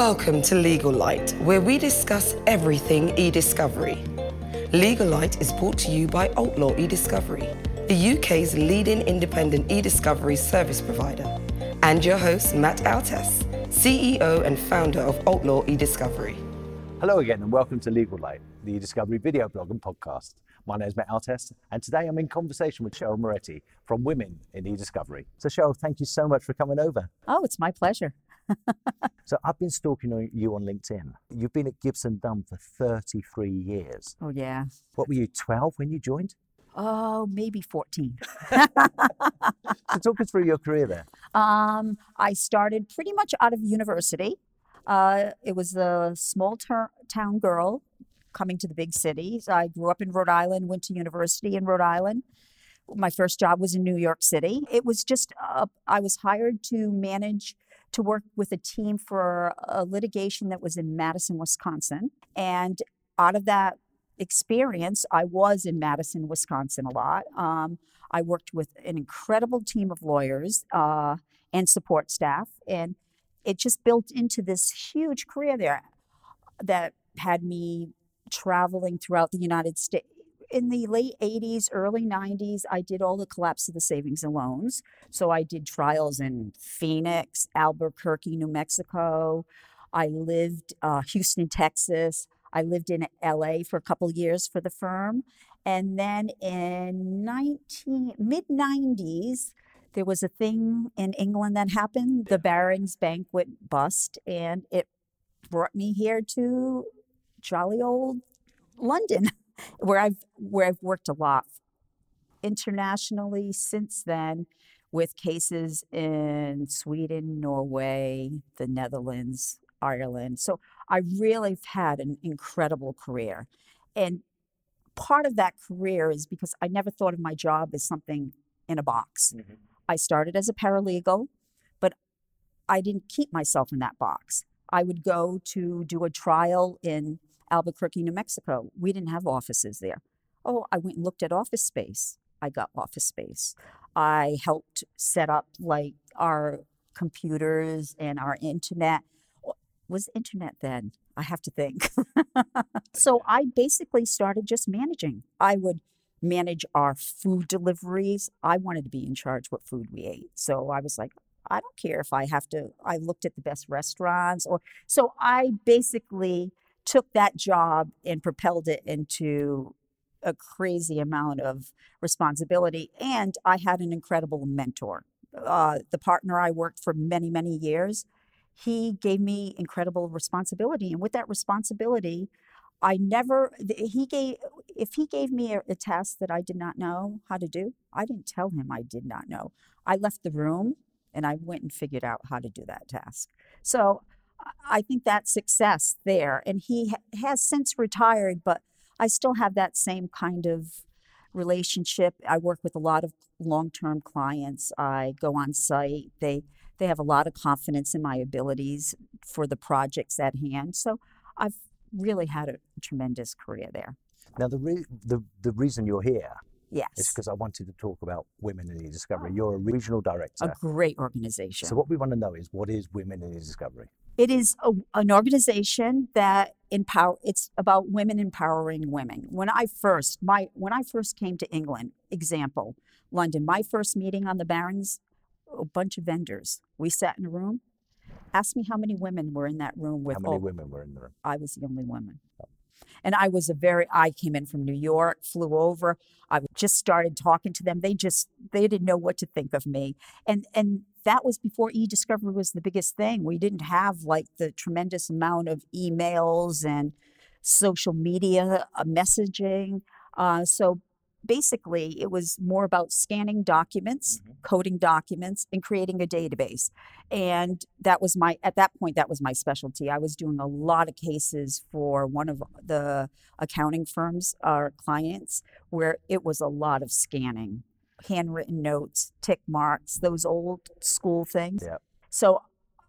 Welcome to Legal Lite, where we discuss everything e-discovery. Legal Lite is brought to you by AltLaw eDiscovery, the UK's leading independent e-discovery service provider, and your host, Matt Altass, CEO and founder of AltLaw eDiscovery. Hello again and welcome to Legal Lite, the eDiscovery video blog and podcast. My name is Matt Altass, and today I'm in conversation with Cheryl Moretti from Women in eDiscovery. So Cheryl, thank you so much for coming over. Oh, it's my pleasure. So I've been stalking you on LinkedIn. You've been at Gibson Dunn for 33 years. Oh, yeah. What were you, 12 when you joined? Oh, maybe 14. So talk us through your career there. I started pretty much out of university. It was a small town girl coming to the big cities. I grew up in Rhode Island, went to university in Rhode Island. My first job was in New York City. It was just, I was hired to manage to work with a team for a litigation that was in Madison, Wisconsin. And out of that experience, I was in Madison, Wisconsin a lot. I worked with an incredible team of lawyers and support staff. And it just built into this huge career there that had me traveling throughout the United States. In the late 80s, early 90s, I did all the collapse of the savings and loans. So I did trials in Phoenix, Albuquerque, New Mexico. I lived Houston, Texas. I lived in LA for a couple years for the firm. And then in mid-90s, there was a thing in England that happened. The Barings Bank went bust, and it brought me here to jolly old London, where I've worked a lot internationally since then with cases in Sweden, Norway, the Netherlands, Ireland. So I really have had an incredible career. And part of that career is because I never thought of my job as something in a box. Mm-hmm. I started as a paralegal, but I didn't keep myself in that box. I would go to do a trial in Albuquerque, New Mexico. We didn't have offices there. Oh, I went and looked at office space. I got office space. I helped set up like our computers and our internet. Was internet then? I have to think. So I basically started just managing. I would manage our food deliveries. I wanted to be in charge what food we ate. So I was like, I don't care if I have to. I looked at the best restaurants. So I basically took that job and propelled it into a crazy amount of responsibility. And I had an incredible mentor. The partner I worked for many, many years, he gave me incredible responsibility. And with that responsibility, if he gave me a task that I did not know how to do, I didn't tell him I did not know. I left the room and I went and figured out how to do that task. So I think that's success there. And he has since retired, but I still have that same kind of relationship. I work with a lot of long-term clients. I go on site. They have a lot of confidence in my abilities for the projects at hand. So I've really had a tremendous career there. Now, the reason you're here, yes, is because I wanted to talk about Women in eDiscovery. Oh. You're a regional director. A great organization. So what we want to know is, what is Women in eDiscovery? It is an organization that it's about women empowering women. When I first came to England, example, London, my first meeting on the Barings, a bunch of vendors. We sat in a room. Ask me how many women were in that room with. How many women were in the room? I was the only woman. Oh. And I came in from New York, flew over. I just started talking to them. They didn't know what to think of me. And that was before e-discovery was the biggest thing. We didn't have like the tremendous amount of emails and social media messaging. So basically it was more about scanning documents, mm-hmm, coding documents, and creating a database. And at that point, that was my specialty. I was doing a lot of cases for one of the accounting firms, our clients, where it was a lot of scanning, handwritten notes, tick marks, those old school things. Yep. So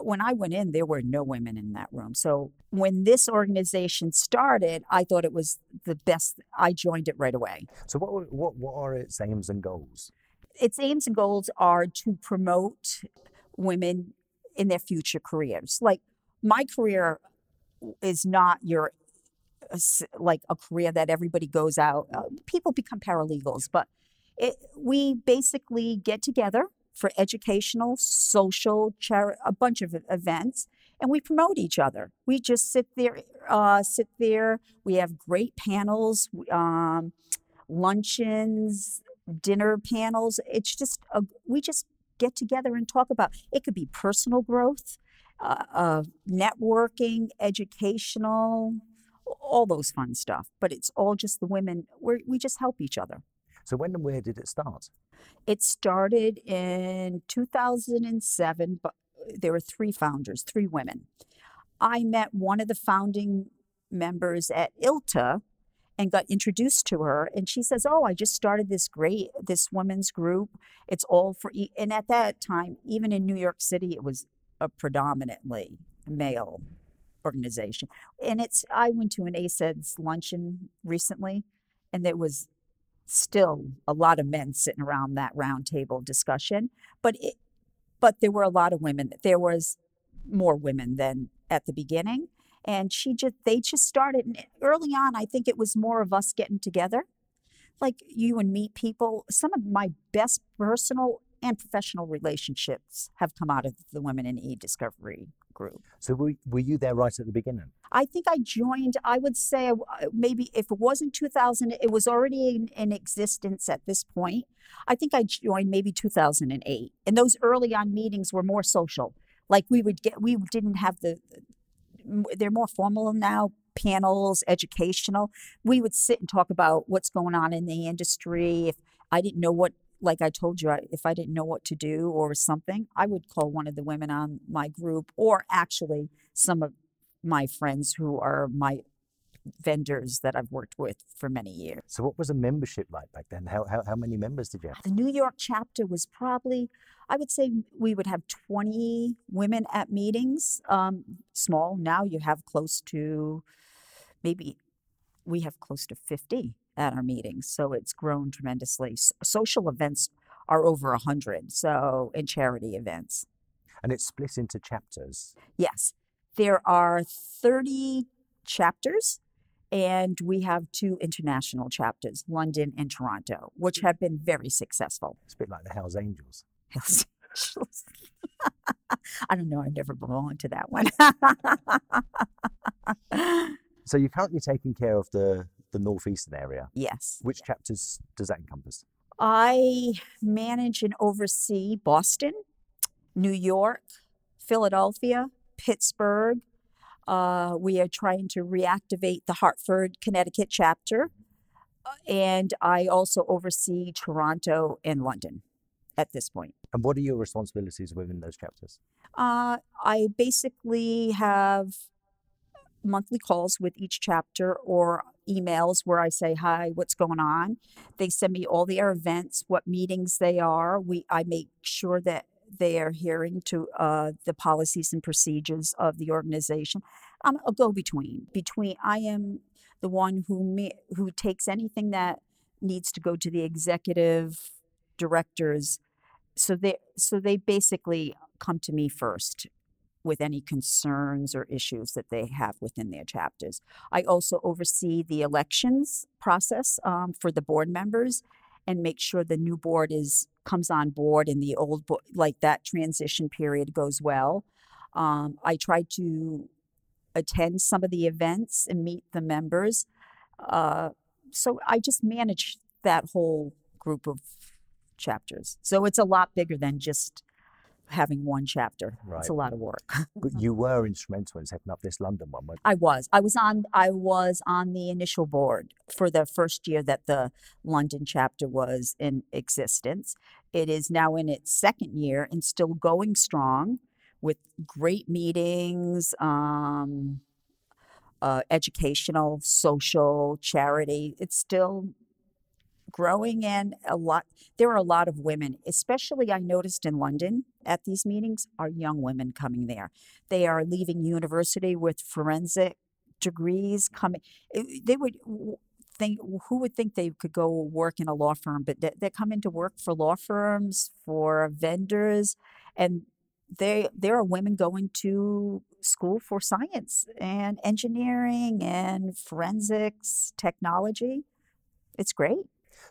when I went in, there were no women in that room. So when this organization started, I thought it was the best. I joined it right away. So what are its aims and goals? Its aims and goals are to promote women in their future careers. Like my career is not your, like a career that everybody goes out. People become paralegals, but we basically get together for educational, social, a bunch of events, and we promote each other. We just sit there. We have great panels, luncheons, dinner panels. It's just, we just get together and talk about, it could be personal growth, networking, educational, all those fun stuff. But it's all just the women. We just help each other. So when and where did it start? It started in 2007, but there were three founders, three women. I met one of the founding members at ILTA and got introduced to her. And she says, oh, I just started this women's group. It's all for, and at that time, even in New York City, it was a predominantly male organization. And I went to an ACEDS luncheon recently, and there was still a lot of men sitting around that round table discussion. But there were a lot of women. There was more women than at the beginning. And they just started. And early on, I think it was more of us getting together, like you and me people. Some of my best personal and professional relationships have come out of the Women in eDiscovery group. So were you there right at the beginning? I think I joined, I would say, maybe if it wasn't 2000, it was already in existence at this point. I think I joined maybe 2008. And those early on meetings were more social. Like we didn't have they're more formal now, panels, educational. We would sit and talk about what's going on in the industry. If I didn't know what, like I told you, if I didn't know what to do or something, I would call one of the women on my group, or actually some of my friends who are my vendors that I've worked with for many years. So what was a membership like back then? How many members did you have? The New York chapter was probably, I would say we would have 20 women at meetings, small. Now you have close to, maybe we have close to 50. At our meetings, so it's grown tremendously. Social events are over 100, so, and charity events. And it's split into chapters? Yes. There are 30 chapters, and we have two international chapters, London and Toronto, which have been very successful. It's a bit like the Hells Angels. Hells Angels. I don't know, I never belonged to that one. So you're currently taking care of the northeastern area. Yes. Which chapters does that encompass? I manage and oversee Boston, New York, Philadelphia, Pittsburgh. We are trying to reactivate the Hartford, Connecticut chapter. And I also oversee Toronto and London at this point. And what are your responsibilities within those chapters? I basically have monthly calls with each chapter or emails where I say, hi, what's going on? They send me all their events, what meetings they are. I make sure that they are adhering to the policies and procedures of the organization. I'm a go-between. I am the one who takes anything that needs to go to the executive directors. So they basically come to me first with any concerns or issues that they have within their chapters. I also oversee the elections process for the board members and make sure the new board comes on board and the old board, like that transition period goes well. I try to attend some of the events and meet the members. So I just manage that whole group of chapters. So it's a lot bigger than just having one chapter. Right. It's a lot of work. But you were instrumental in setting up this London one, weren't you? I was on the initial board for the first year that the London chapter was in existence. It is now in its second year and still going strong with great meetings, educational, social, charity. It's still growing, and there are a lot of women, especially I noticed in London at these meetings, are young women coming there. They are leaving university with forensic degrees coming. They would think, who would think they could go work in a law firm, but they're coming to work for law firms, for vendors, and there are women going to school for science and engineering and forensics technology. It's great.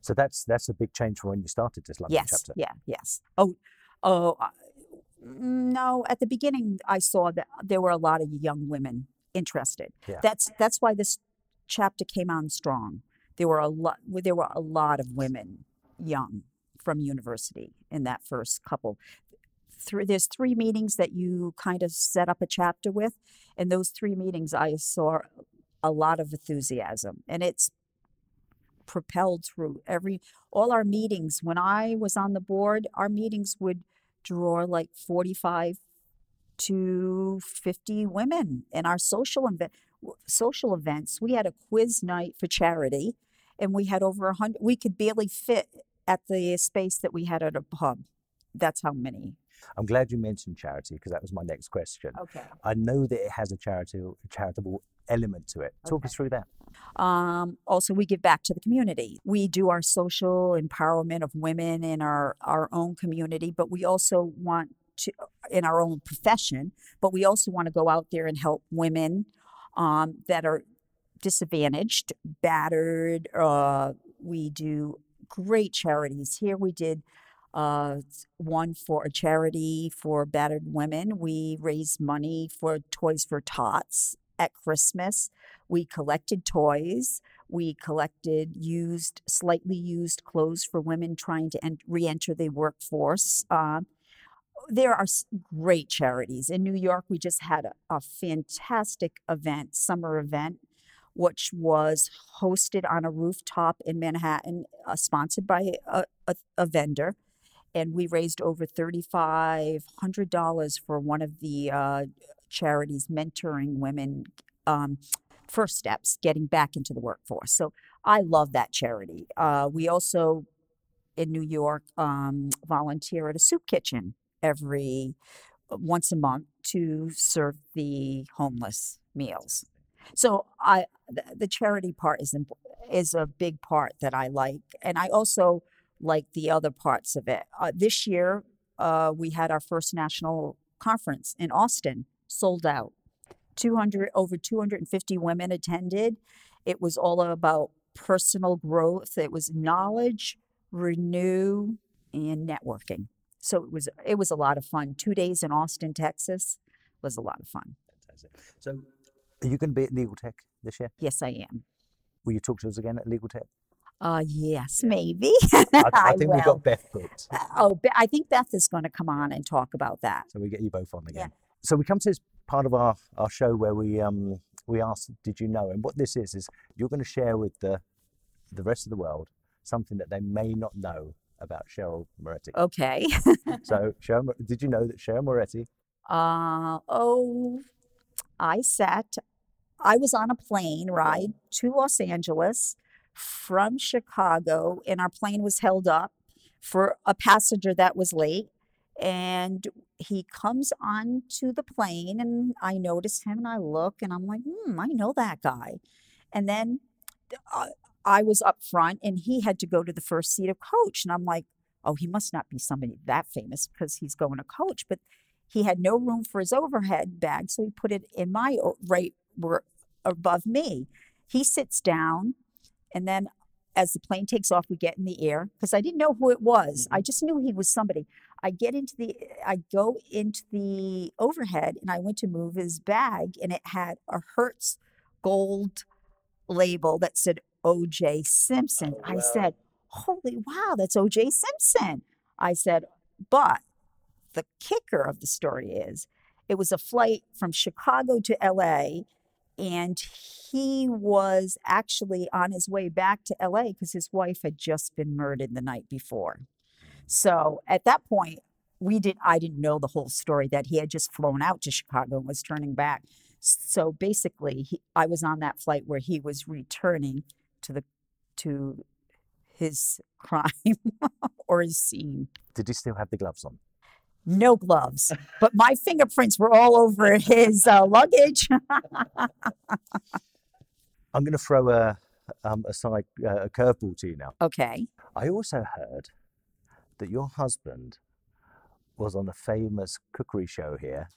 So that's a big change from when you started this London chapter. Yes. No, at the beginning I saw that there were a lot of young women interested. Yeah. That's why this chapter came on strong. There were a lot of women young from university in that first couple. There's three meetings that you kind of set up a chapter with, and those three meetings I saw a lot of enthusiasm, and it's propelled through all our meetings. When I was on the board, our meetings would draw like 45 to 50 women. And our social events, we had a quiz night for charity, and we had over 100. We could barely fit at the space that we had at a pub. That's how many. I'm glad you mentioned charity, because that was my next question. Okay. I know that it has a charitable element to it. Talk us through that. Also, we give back to the community. We do our social empowerment of women in our own community, but we also want to, in our own profession, but we also want to go out there and help women that are disadvantaged, battered. We do great charities. Here we did one for a charity for battered women. We raised money for Toys for Tots. At Christmas, we collected toys. We collected slightly used clothes for women trying to re-enter the workforce. There are great charities. In New York, we just had a fantastic event, summer event, which was hosted on a rooftop in Manhattan, sponsored by a vendor. And we raised over $3,500 for one of the charities mentoring women, first steps, getting back into the workforce. So I love that charity. We also, in New York, volunteer at a soup kitchen once a month to serve the homeless meals. So the charity part is a big part that I like. And I also like the other parts of it. This year, we had our first national conference in Austin, sold out. Over 250 women attended. It was all about personal growth. It was knowledge, renew, and networking. So it was a lot of fun. 2 days in Austin, Texas was a lot of fun. Fantastic. So are you going to be at Legal Tech this year? Yes, I am. Will you talk to us again at Legal Tech? Yes, maybe. I think we've got Beth booked. I think Beth is going to come on and talk about that. So we get you both on again. Yeah. So we come to this part of our show where we ask, did you know? And what this is you're going to share with the rest of the world something that they may not know about Cheryl Moretti. Okay. So Cheryl, did you know that Cheryl Moretti? I was on a plane ride to Los Angeles from Chicago, and our plane was held up for a passenger that was late. And he comes onto the plane, and I notice him, and I look, and I'm like, I know that guy. And then I was up front, and he had to go to the first seat of coach. And I'm like, oh, he must not be somebody that famous because he's going to coach. But he had no room for his overhead bag, so he put it in my right above me. He sits down, and then as the plane takes off, we get in the air, because I didn't know who it was. I just knew he was somebody. I go into the overhead, and I went to move his bag, and it had a Hertz gold label that said OJ Simpson. Oh, wow. I said, holy wow, that's OJ Simpson. I said, but the kicker of the story is it was a flight from Chicago to LA, and he was actually on his way back to LA because his wife had just been murdered the night before. So at that point, I didn't know the whole story, that he had just flown out to Chicago and was turning back. So basically, I was on that flight where he was returning to his crime or his scene. Did he still have the gloves on? No gloves, but my fingerprints were all over his luggage. I'm going to throw a curveball to you now. Okay. I also heard that your husband was on a famous cookery show here,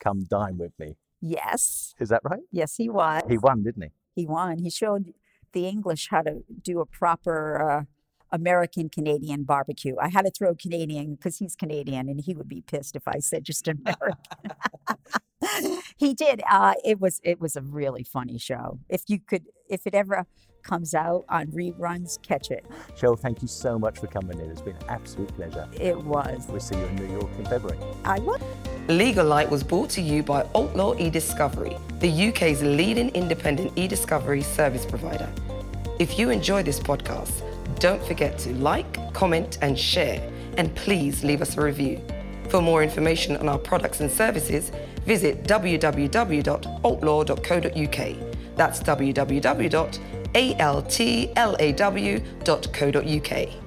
Come Dine with Me. Yes. Is that right? Yes, he was. He won, didn't he? He won. He showed the English how to do a proper American-Canadian barbecue. I had to throw Canadian because he's Canadian, and he would be pissed if I said just American. He did. It was a really funny show. If it ever comes out on reruns, catch it. Cheryl, thank you so much for coming in. It's been an absolute pleasure. It was. We'll see you in New York in February. I will. Legal Lite was brought to you by AltLaw eDiscovery, the UK's leading independent e-discovery service provider. If you enjoy this podcast, don't forget to like, comment and share, and please leave us a review. For more information on our products and services, visit www.altlaw.co.uk. That's www.altlaw.co.uk.